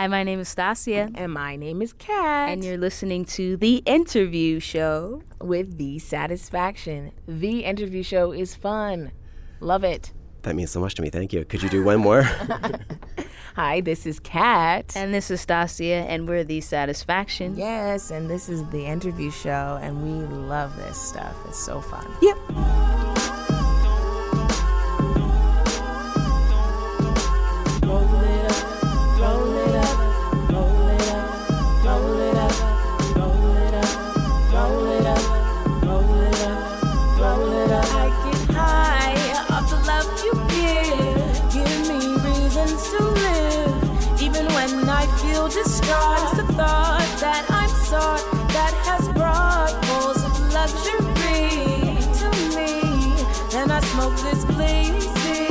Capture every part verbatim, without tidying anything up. Hi, my name is Stasia. And my name is Cat. And you're listening to The Interview Show with THEESatisfaction. The Interview Show is fun. Love it. That means so much to me. Thank you. Could you do one more? Hi, this is Kat. And this is Stasia, and we're THEESatisfaction. Yes, and this is The Interview Show, and we love this stuff. It's so fun. Yep. Roll it up, roll it up, roll it up, roll it up, roll it up, roll it up, roll it up, roll it up. I get high off the love you give. Give me reasons to live. When I feel distraught, it's the thought that I'm sought that has brought bowls of luxury to me. And I smoke this pleasy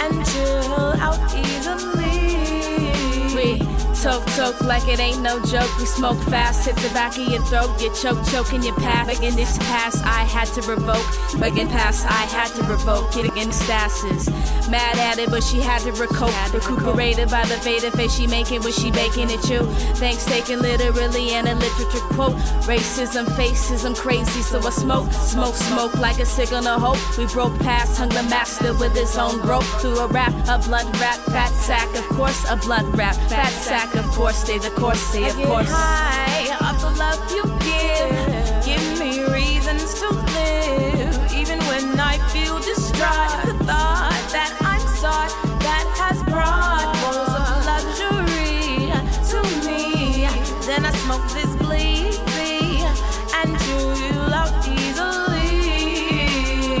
and chill out easily. We talk, talk like it ain't no joke. We smoke fast, hit the back of your throat. You choke, choke in your path. Like in this past, I had to revoke. Like in past, I had to revoke. It against Stasis. Mad at it, but she had to recoup. Recuperated by the fate of face she making when she baking at you. Thanks taken literally and a literature quote. Racism, facism, crazy, so I smoke. Smoke, smoke like a signal of hope. We broke past, hung the master with his own rope. Through a rap, a blood rap, fat sack, of course. A blood rap, fat sack, of course. Stay the course, stay of course. I get high off the love you give. Give me reasons to live. Even when I feel distraught, the thought that I'm sought, that has brought bowls of luxury to me. Then I smoke this bleezy and drool out easily.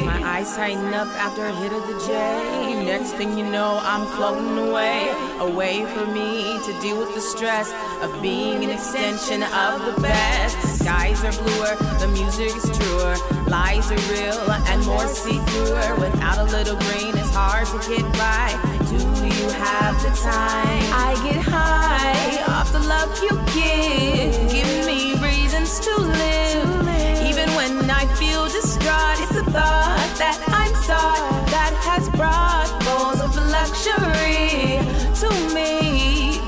My eyes tighten up after a hit of the J. Next thing you know, I'm floating away. Away from me to deal with the stress of being an extension of the best. The skies are bluer, the music is truer. Lies are real and more see-through. Without a little green, it's hard to get by. Do you have the time? I get high off the love you give. Give me reasons to live. Even when I feel distraught, it's the thought that I'm sought that has brought bowls of luxury to me.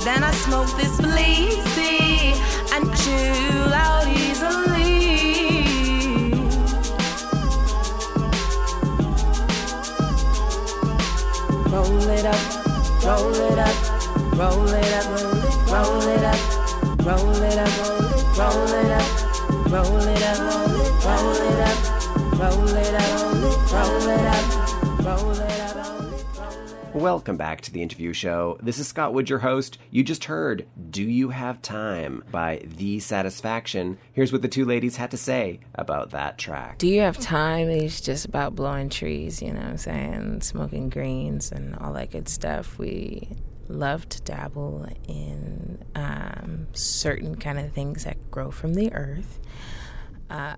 Then I smoke this fleecy and chill out easily. Roll it up, roll it up, roll it up, roll it up, roll it up, roll it up, roll it up, roll it up, roll it up, roll it up, roll it up. Welcome back to The Interview Show. This is Scott Wood, your host. You just heard Do You Have Time by THEESatisfaction. Here's what the two ladies had to say about that track. Do You Have Time is just about blowing trees, you know what I'm saying? Smoking greens and all that good stuff. We love to dabble in um, certain kind of things that grow from the earth. Uh,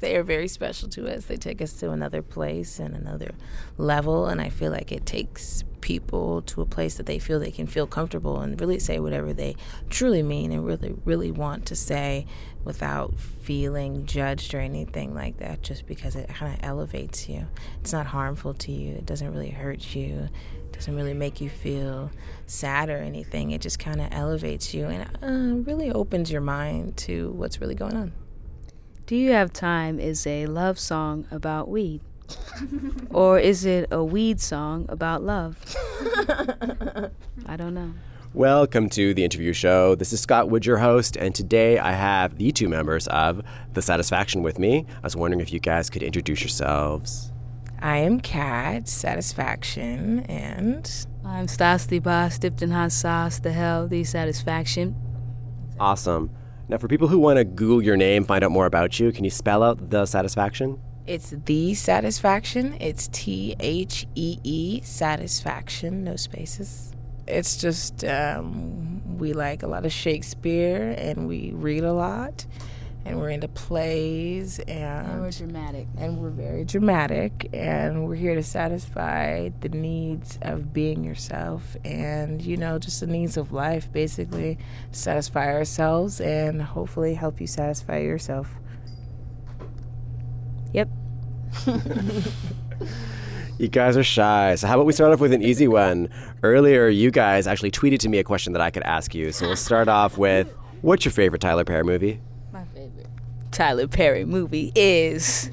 they are very special to us. They take us to another place and another level, and I feel like it takes people to a place that they feel they can feel comfortable and really say whatever they truly mean and really, really want to say without feeling judged or anything like that, just because it kind of elevates you. It's not harmful to you. It doesn't really hurt you. It doesn't really make you feel sad or anything. It just kind of elevates you and uh, really opens your mind to what's really going on. Do You Have Time is a love song about weed. Or is it a weed song about love? I don't know. Welcome to The Interview Show. This is Scott Wood, your host, and today I have the two members of THEESatisfaction with me. I was wondering if you guys could introduce yourselves. I am Kat, Satisfaction, and... I'm Stas, the boss, dipped in hot sauce, the hell, THEESatisfaction. Awesome. Now, for people who want to Google your name, find out more about you, can you spell out THEESatisfaction? It's THEESatisfaction. It's T H E E satisfaction, no spaces. It's just um, we like a lot of Shakespeare, and we read a lot, and we're into plays. And, and we're dramatic. And we're very dramatic, and we're here to satisfy the needs of being yourself and, you know, just the needs of life, basically. Satisfy ourselves and hopefully help you satisfy yourself. Yep. You guys are shy. So how about we start off with an easy one? Earlier, you guys actually tweeted to me a question that I could ask you. So we'll start off with, what's your favorite Tyler Perry movie? My favorite Tyler Perry movie is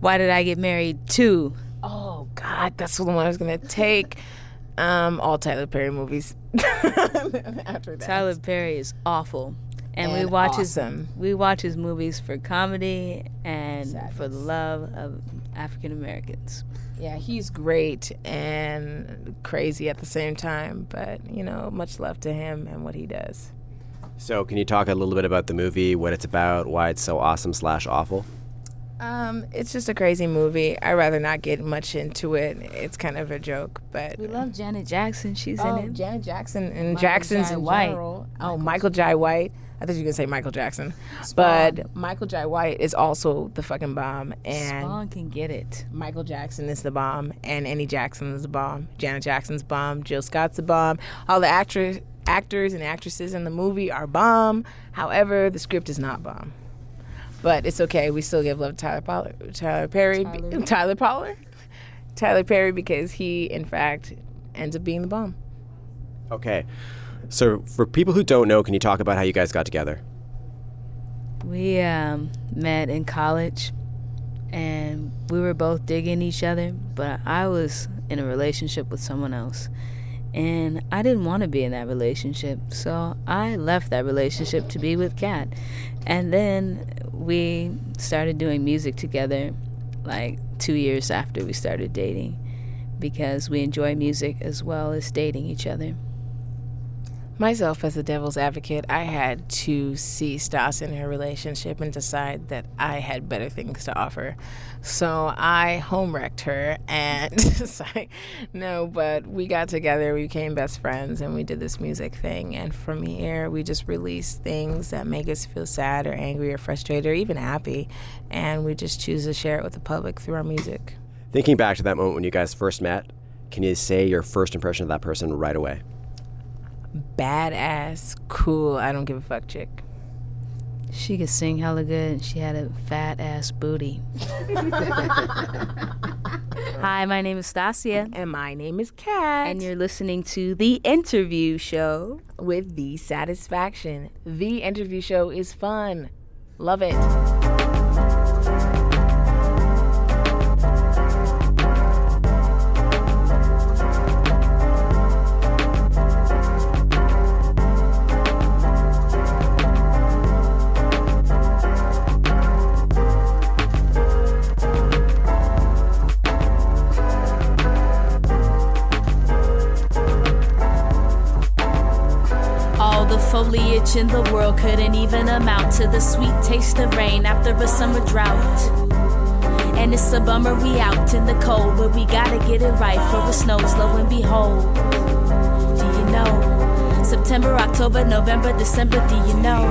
Why Did I Get Married to? Oh, God, that's the one I was going to take. Um, all Tyler Perry movies. After that. Tyler Perry is awful. And, and we watch awesome. his we watch his movies for comedy and Sadness. For the love of African Americans. Yeah, he's great and crazy at the same time, but you know, much love to him and what he does. So, can you talk a little bit about the movie, what it's about, why it's so awesome slash awful? Um, it's just a crazy movie. I'd rather not get much into it. It's kind of a joke, but we love Janet Jackson. She's oh, in it. Janet Jackson and Michael Jackson's Jai White. General. Oh, Michael, Michael Jai White. I thought you were gonna say Michael Jackson, Spawn. But Michael Jai White is also the fucking bomb. And Spawn can get it. Michael Jackson is the bomb, and Annie Jackson is the bomb. Janet Jackson's bomb. Jill Scott's the bomb. All the actors, actors and actresses in the movie are bomb. However, the script is not bomb. But it's okay. We still give love to Tyler Pollard, Tyler Perry, Tyler, be, Tyler Pollard, Tyler Perry, because he, in fact, ends up being the bomb. Okay. So for people who don't know, can you talk about how you guys got together? We um, met in college, and we were both digging each other. But I was in a relationship with someone else, and I didn't want to be in that relationship. So I left that relationship to be with Cat, and then we started doing music together like two years after we started dating because we enjoy music as well as dating each other. Myself, as the devil's advocate, I had to see Stas in her relationship and decide that I had better things to offer. So I home-wrecked her and sorry, no, but we got together, we became best friends, and we did this music thing. And from here, we just release things that make us feel sad or angry or frustrated or even happy. And we just choose to share it with the public through our music. Thinking back to that moment when you guys first met, can you say your first impression of that person right away? Badass, cool, I don't give a fuck chick. She could sing hella good, and she had a fat ass booty. Hi, my name is Stasia. And my name is Kat. And you're listening to The Interview Show with The Satisfaction. The Interview Show is fun. Love it. Foliage in the world couldn't even amount to the sweet taste of rain after a summer drought. And it's a bummer we out in the cold, but we gotta get it right for it snows low and behold. Do you know? September, October, November, December, do you know?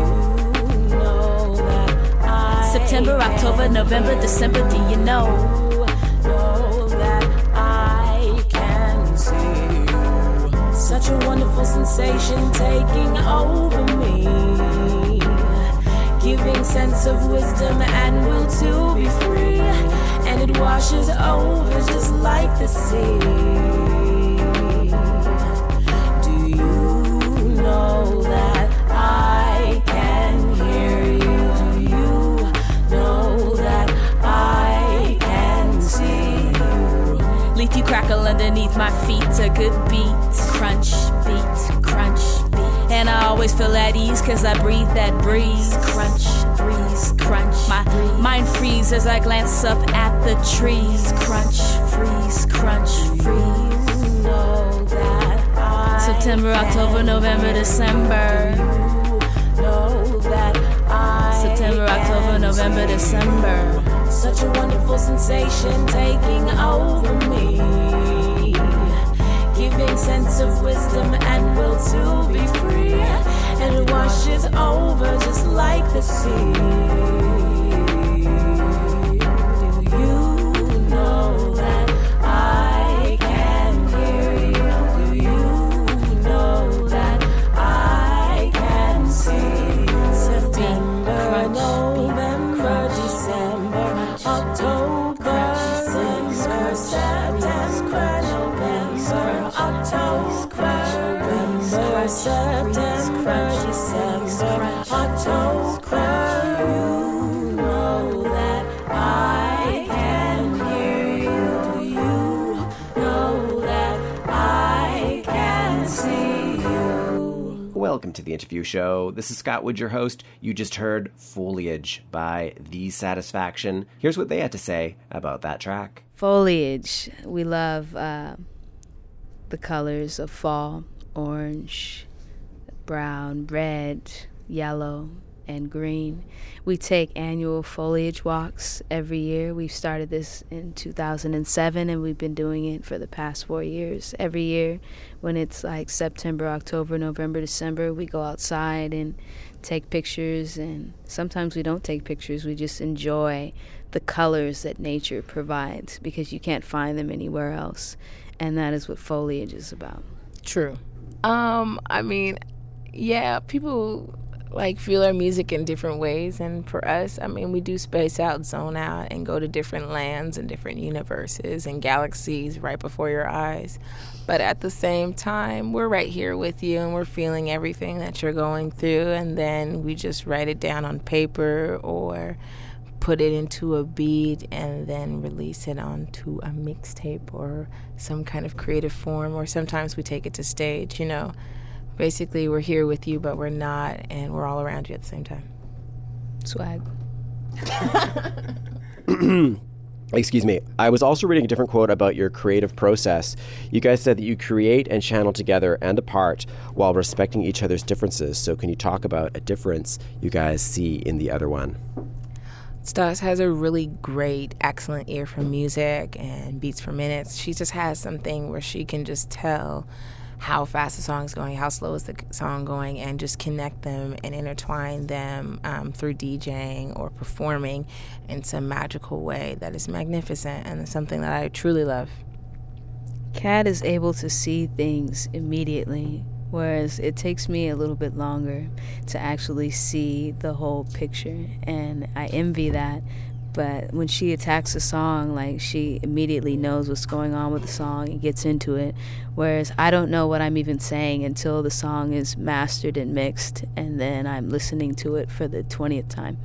September, October, November, December, do you know? Such a wonderful sensation taking over me, giving sense of wisdom and will to be free, and it washes over just like the sea. Do you know that I can hear you? Do you know that I can see you? Leafy crackle underneath my feet, a good beat. Crunch, beat, crunch, beat. And I always feel at ease cause I breathe that breeze. Crunch, breeze, crunch. My breeze. Mind freeze as I glance up at the trees. Crunch, freeze, crunch, freeze. You know that I September, October, November, December. You know that I September, October, November, December. Such a wonderful sensation taking over me. Giving sense of wisdom and will to be free, and it washes over just like the sea. Do you know that I can hear you? Do you know that I can see you? September, November, December, October, December, September. Welcome to the interview show. This is Scott Wood, your host. You just heard Foliage by THEESatisfaction. Here's what they had to say about that track. Foliage. We love uh, the colors of fall, orange, brown, red, yellow, and green. We take annual foliage walks every year. We've started this in two thousand seven, and we've been doing it for the past four years. Every year when it's like September, October, November, December, we go outside and take pictures, and sometimes we don't take pictures. We just enjoy the colors that nature provides because you can't find them anywhere else, and that is what foliage is about. True. Um, I mean, yeah, people like feel our music in different ways, and for us, I mean, we do space out, zone out, and go to different lands and different universes and galaxies right before your eyes. But at the same time, we're right here with you, and we're feeling everything that you're going through, and then we just write it down on paper or put it into a beat and then release it onto a mixtape or some kind of creative form, or sometimes we take it to stage, you know. Basically, we're here with you, but we're not, and we're all around you at the same time. Swag. Excuse me. I was also reading a different quote about your creative process. You guys said that you create and channel together and apart while respecting each other's differences. So can you talk about a difference you guys see in the other one? Stas has a really great, excellent ear for music and beats per minute. She just has something where she can just tell how fast the song's going, how slow is the song going, and just connect them and intertwine them um, through DJing or performing in some magical way that is magnificent and something that I truly love. Cat is able to see things immediately, whereas it takes me a little bit longer to actually see the whole picture, and I envy that. But when she attacks a song, like, she immediately knows what's going on with the song and gets into it, whereas I don't know what I'm even saying until the song is mastered and mixed, and then I'm listening to it for the twentieth time.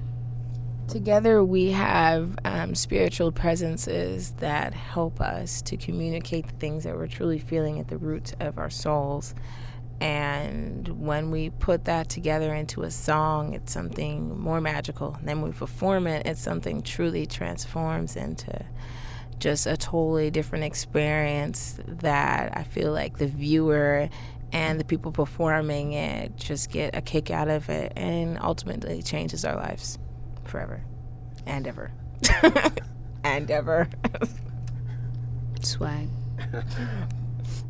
Together we have um, spiritual presences that help us to communicate the things that we're truly feeling at the roots of our souls. And when we put that together into a song, it's something more magical. And then we perform it, it's something truly transforms into just a totally different experience that I feel like the viewer and the people performing it just get a kick out of it, and ultimately changes our lives forever and ever. And ever. Swag.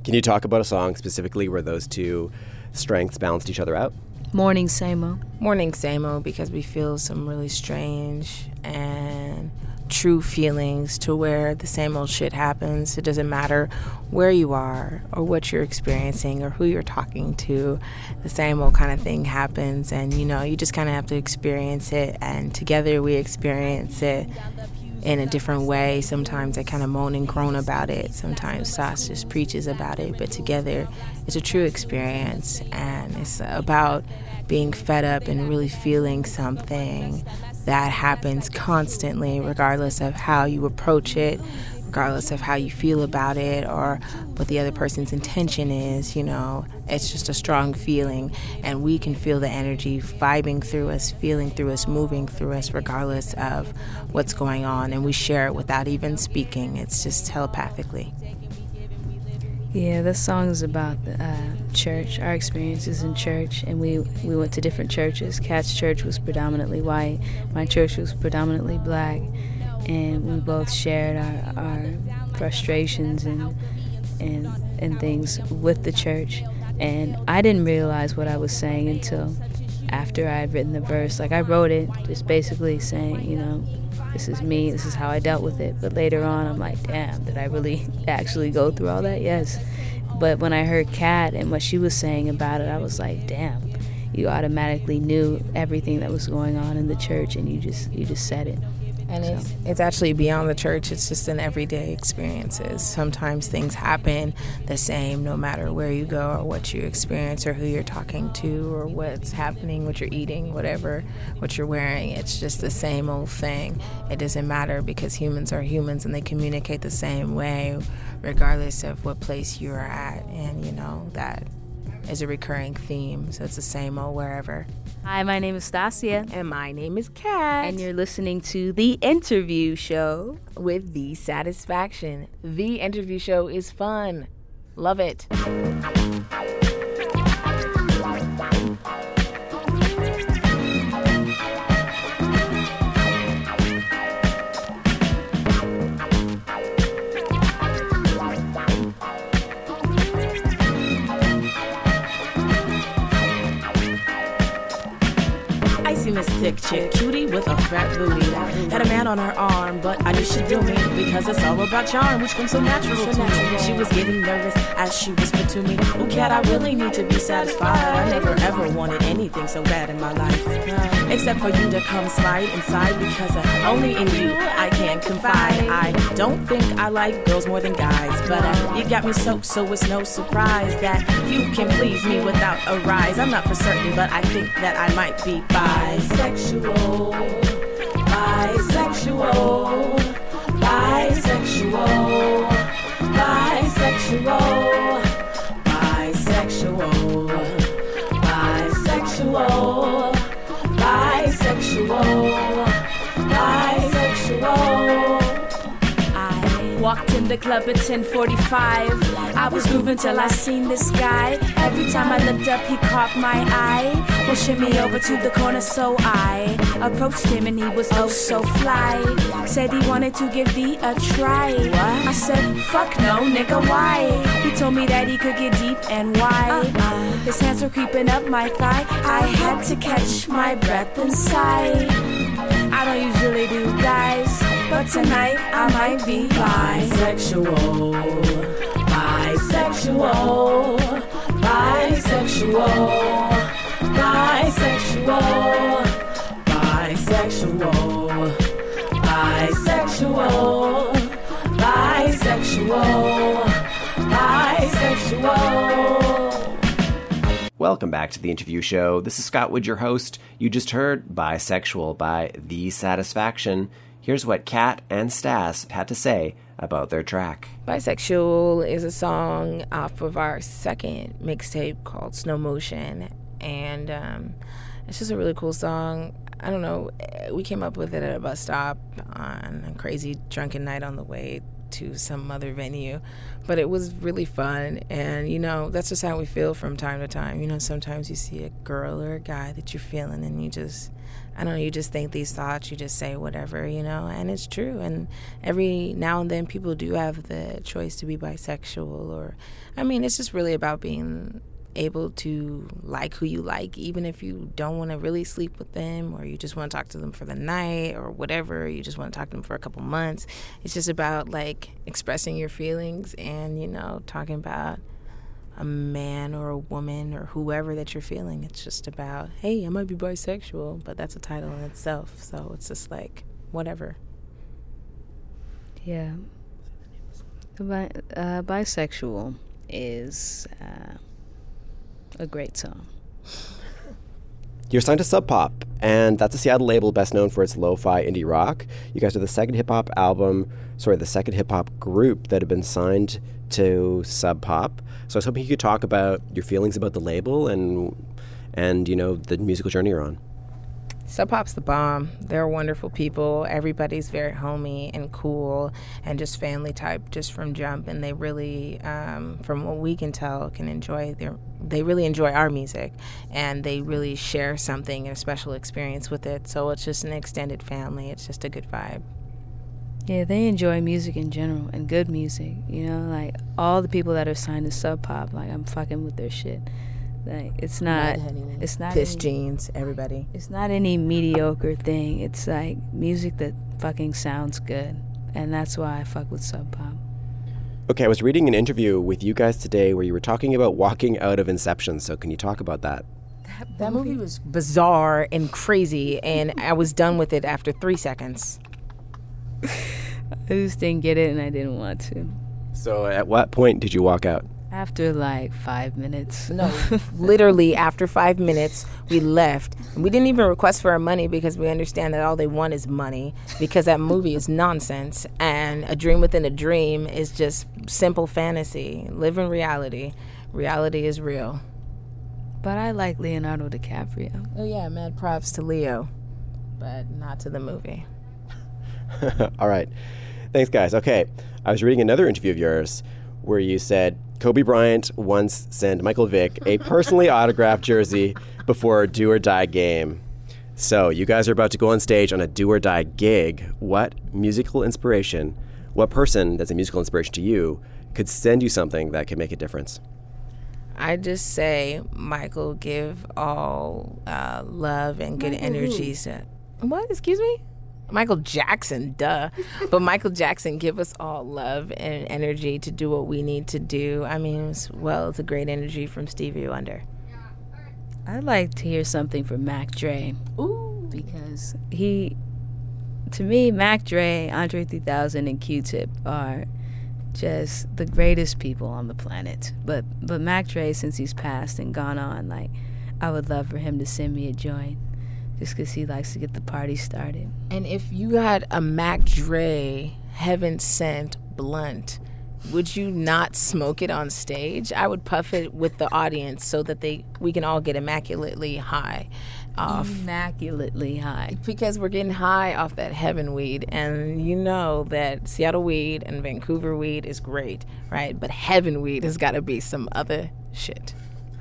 Can you talk about a song specifically where those two strengths balanced each other out? Morning SAMO. Morning SAMO, because we feel some really strange and true feelings to where the same old shit happens. It doesn't matter where you are or what you're experiencing or who you're talking to. The same old kind of thing happens, and, you know, you just kind of have to experience it, and together we experience it in a different way. Sometimes I kind of moan and groan about it. Sometimes Stas just preaches about it. But together, it's a true experience. And it's about being fed up and really feeling something that happens constantly, regardless of how you approach it, regardless of how you feel about it or what the other person's intention is. You know, it's just a strong feeling, and we can feel the energy vibing through us, feeling through us, moving through us, regardless of what's going on, and we share it without even speaking. It's just telepathically. Yeah, this song is about the uh, church, our experiences in church, and we, we went to different churches. Cat's church was predominantly white, my church was predominantly black, and we both shared our, our frustrations and, and and things with the church. And I didn't realize what I was saying until after I had written the verse. Like, I wrote it just basically saying, you know, this is me, this is how I dealt with it. But later on, I'm like, damn, did I really actually go through all that? Yes. But when I heard Kat and what she was saying about it, I was like, damn, you automatically knew everything that was going on in the church, and you just you just said it. And it's, it's actually beyond the church. It's just in everyday experiences. Sometimes things happen the same no matter where you go or what you experience or who you're talking to or what's happening, what you're eating, whatever, what you're wearing. It's just the same old thing. It doesn't matter because humans are humans, and they communicate the same way regardless of what place you're at. And, you know, that is a recurring theme, so it's the same old wherever. Hi, my name is Stasia. And my name is Kat. And you're listening to The Interview Show with THEESatisfaction. The Interview Show is fun. Love it. This thick chick, cutie with a fat booty, had a man on her arm, but I knew she'd do me because it's all about charm, which comes so natural so to natural. me. She was getting nervous as she whispered to me, "Ooh, Cat, I really need to be satisfied. I never ever wanted anything so bad in my life, except for you to come slide inside, because I, only in you I can confide. I don't think I like girls more than guys, but uh, you got me soaked, so it's no surprise that you can please me without a rise. I'm not for certain, but I think that I might be bi." Bisexual, bisexual, bisexual, bisexual, bisexual, bisexual, bisexual, bisexual. I walked in the club at ten forty-five. I was grooving till I seen this guy. Every time I looked up, he caught my eye. Well, shimmy over to the corner, so I approached him and he was oh so fly. Said he wanted to give D a try. What? I said, fuck no, nigga, why? He told me that he could get deep and wide. Uh-uh. His hands were creeping up my thigh. I had to catch my breath and sigh. I don't usually do guys, but tonight I might be bisexual, bisexual, bisexual. Bisexual, bisexual, bisexual, bisexual, bisexual. Welcome back to The Interview Show. This is Scott Wood, your host. You just heard Bisexual by THEESatisfaction. Here's what Cat and Stas had to say about their track. Bisexual is a song off of our second mixtape called Snow Motion. And um, it's just a really cool song. I don't know. We came up with it at a bus stop on a crazy drunken night on the way to some other venue. But it was really fun. And, you know, that's just how we feel from time to time. You know, sometimes you see a girl or a guy that you're feeling and you just, I don't know, you just think these thoughts. You just say whatever, you know, and it's true. And every now and then people do have the choice to be bisexual, or, I mean, it's just really about being able to like who you like, even if you don't want to really sleep with them, or you just want to talk to them for the night, or whatever, you just want to talk to them for a couple months. It's just about like expressing your feelings and, you know, talking about a man or a woman or whoever that you're feeling. It's just about, hey, I might be bisexual, but that's a title in itself, so it's just like whatever. Yeah. Bi- uh, bisexual is uh a great song. You're signed to Sub Pop, and that's a Seattle label best known for its lo-fi indie rock. You guys are the second hip-hop album, sorry, the second hip-hop group that have been signed to Sub Pop. So I was hoping you could talk about your feelings about the label and, and you know, the musical journey you're on. Sub Pop's the bomb. They're wonderful people. Everybody's very homey and cool and just family type just from jump. And they really, um, from what we can tell, can enjoy their, they really enjoy our music. And they really share something and a special experience with it. So it's just an extended family. It's just a good vibe. Yeah, they enjoy music in general and good music. You know, like all the people that are signed to Sub Pop, like I'm fucking with their shit. Like, it's not, it's not piss any, jeans, everybody. It's not any mediocre thing. It's like music that fucking sounds good, and that's why I fuck with Sub Pop. Okay, I was reading an interview with you guys today where you were talking about walking out of Inception. So can you talk about that? That, that movie was bizarre and crazy, and I was done with it after three seconds. I just didn't get it, and I didn't want to. So at what point did you walk out? After like five minutes. No, literally after five minutes, we left. We didn't even request for our money because we understand that all they want is money, because that movie is nonsense, and a dream within a dream is just simple fantasy. Live in reality. Reality is real. But I like Leonardo DiCaprio. Oh, yeah, mad props to Leo, but not to the movie. All right. Thanks, guys. Okay, I was reading another interview of yours where you said Kobe Bryant once sent Michael Vick a personally autographed jersey before a do-or-die game. So you guys are about to go on stage on a do-or-die gig. What musical inspiration, what person that's a musical inspiration to you could send you something that could make a difference? I just say, Michael, give all uh, love and good Michael energy. To, what? Excuse me? Michael Jackson, duh. But Michael Jackson, give us all love and energy to do what we need to do. I mean, as well, it's a great energy from Stevie Wonder. I'd like to hear something from Mac Dre. Ooh. Because he, to me, Mac Dre, Andre three thousand, and Q-Tip are just the greatest people on the planet. But but Mac Dre, since he's passed and gone on, like, I would love for him to send me a joint just because he likes to get the party started. And if you had a Mac Dre heaven sent blunt, would you not smoke it on stage? I would puff it with the audience so that they we can all get immaculately high off. Immaculately high. Because we're getting high off that heaven weed. And you know that Seattle weed and Vancouver weed is great, right? But heaven weed has got to be some other shit.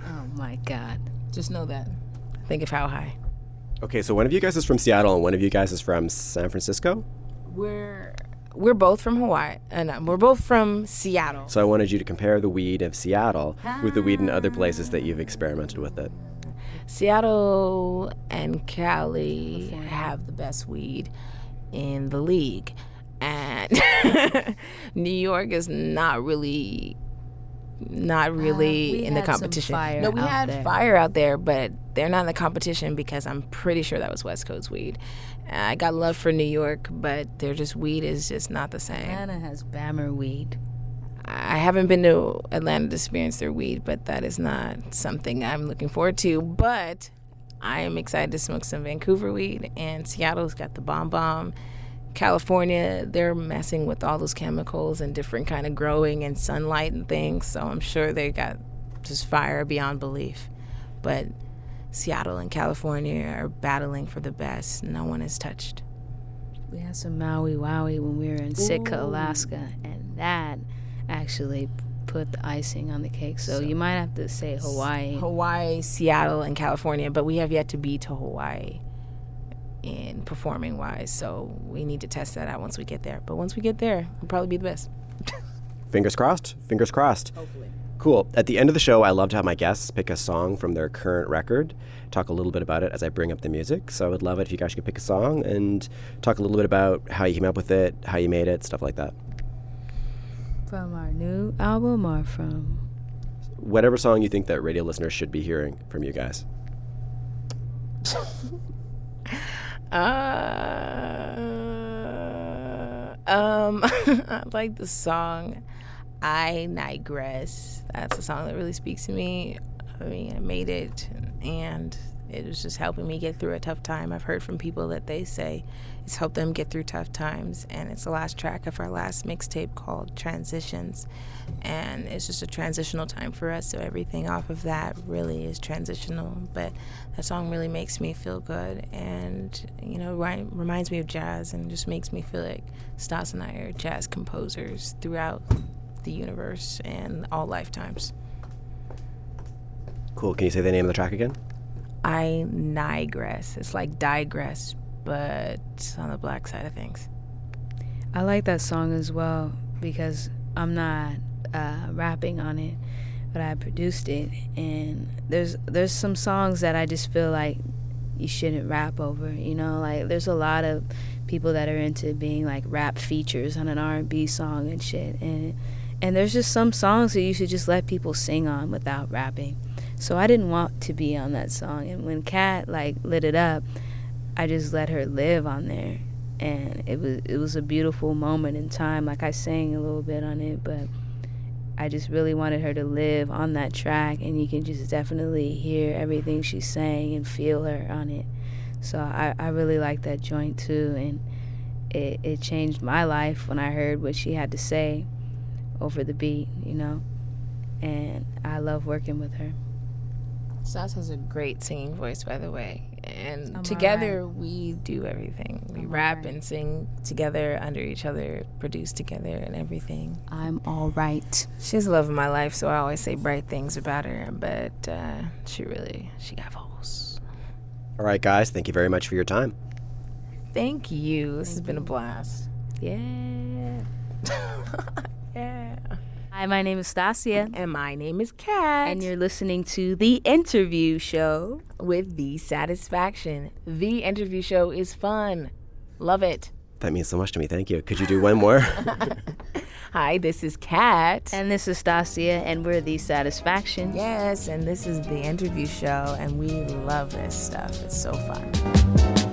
Oh, my God. Just know that. Think of how high. Okay, so one of you guys is from Seattle and one of you guys is from San Francisco? We're... We're both from Hawaii, and uh, no, we're both from Seattle. So I wanted you to compare the weed of Seattle ah. with the weed in other places that you've experimented with it. Seattle and Cali have the best weed in the league. And New York is not really, not really uh, in the competition. No, we had there. fire out there, but they're not in the competition because I'm pretty sure that was West Coast weed. I got love for New York, but their just weed is just not the same. Atlanta has Bammer weed. I haven't been to Atlanta to experience their weed, but that is not something I'm looking forward to. But I am excited to smoke some Vancouver weed, and Seattle's got the Bomb Bomb. California, they're messing with all those chemicals and different kind of growing and sunlight and things, so I'm sure they got just fire beyond belief. But Seattle and California are battling for the best. No one is touched. We had some Maui Wowie when we were in Sitka, Alaska, and that actually put the icing on the cake. So, so you might have to say Hawaii. Hawaii, Seattle, and California, but we have yet to be to Hawaii in performing-wise, so we need to test that out once we get there. But once we get there, we'll probably be the best. Fingers crossed. Fingers crossed. Hopefully. Cool. At the end of the show, I love to have my guests pick a song from their current record, talk a little bit about it as I bring up the music. So I would love it if you guys could pick a song and talk a little bit about how you came up with it, how you made it, stuff like that. From our new album or from? Whatever song you think that radio listeners should be hearing from you guys. uh, um, I like the song I Nigress. That's a song that really speaks to me. I mean, I made it, and it was just helping me get through a tough time. I've heard from people that they say it's helped them get through tough times, and it's the last track of our last mixtape called Transitions, and it's just a transitional time for us, so everything off of that really is transitional, but that song really makes me feel good, and, you know, reminds me of jazz and just makes me feel like Stas and I are jazz composers throughout the universe and all lifetimes. Cool. Can you say the name of the track again? I Nigress. It's like digress, but on the black side of things. I like that song as well because I'm not uh, rapping on it, but I produced it, and there's there's some songs that I just feel like you shouldn't rap over. You know, like there's a lot of people that are into being like rap features on an R and B song and shit, and And there's just some songs that you should just let people sing on without rapping. So I didn't want to be on that song. And when Cat, like, lit it up, I just let her live on there. And it was it was a beautiful moment in time. Like, I sang a little bit on it, but I just really wanted her to live on that track. And you can just definitely hear everything she sang and feel her on it. So I, I really like that joint, too. And it, it changed my life when I heard what she had to say over the beat, you know, and I love working with her. Stas has a great singing voice, by the way. And I'm together right. we do everything. We I'm rap right. and sing together, under each other, produce together and everything. I'm all right. She's the love of my life, so I always say bright things about her. But uh, she really, she got holes. All right, guys. Thank you very much for your time. Thank you. This thank has you. Been a blast. Yeah. Yeah. Hi, my name is Stasia. And my name is Kat. And you're listening to The Interview Show with THEESatisfaction. The Interview Show is fun. Love it. That means so much to me. Thank you. Could you do one more? Hi, this is Kat. And this is Stasia, and we're THEESatisfaction. Yes, and this is The Interview Show, and we love this stuff. It's so fun.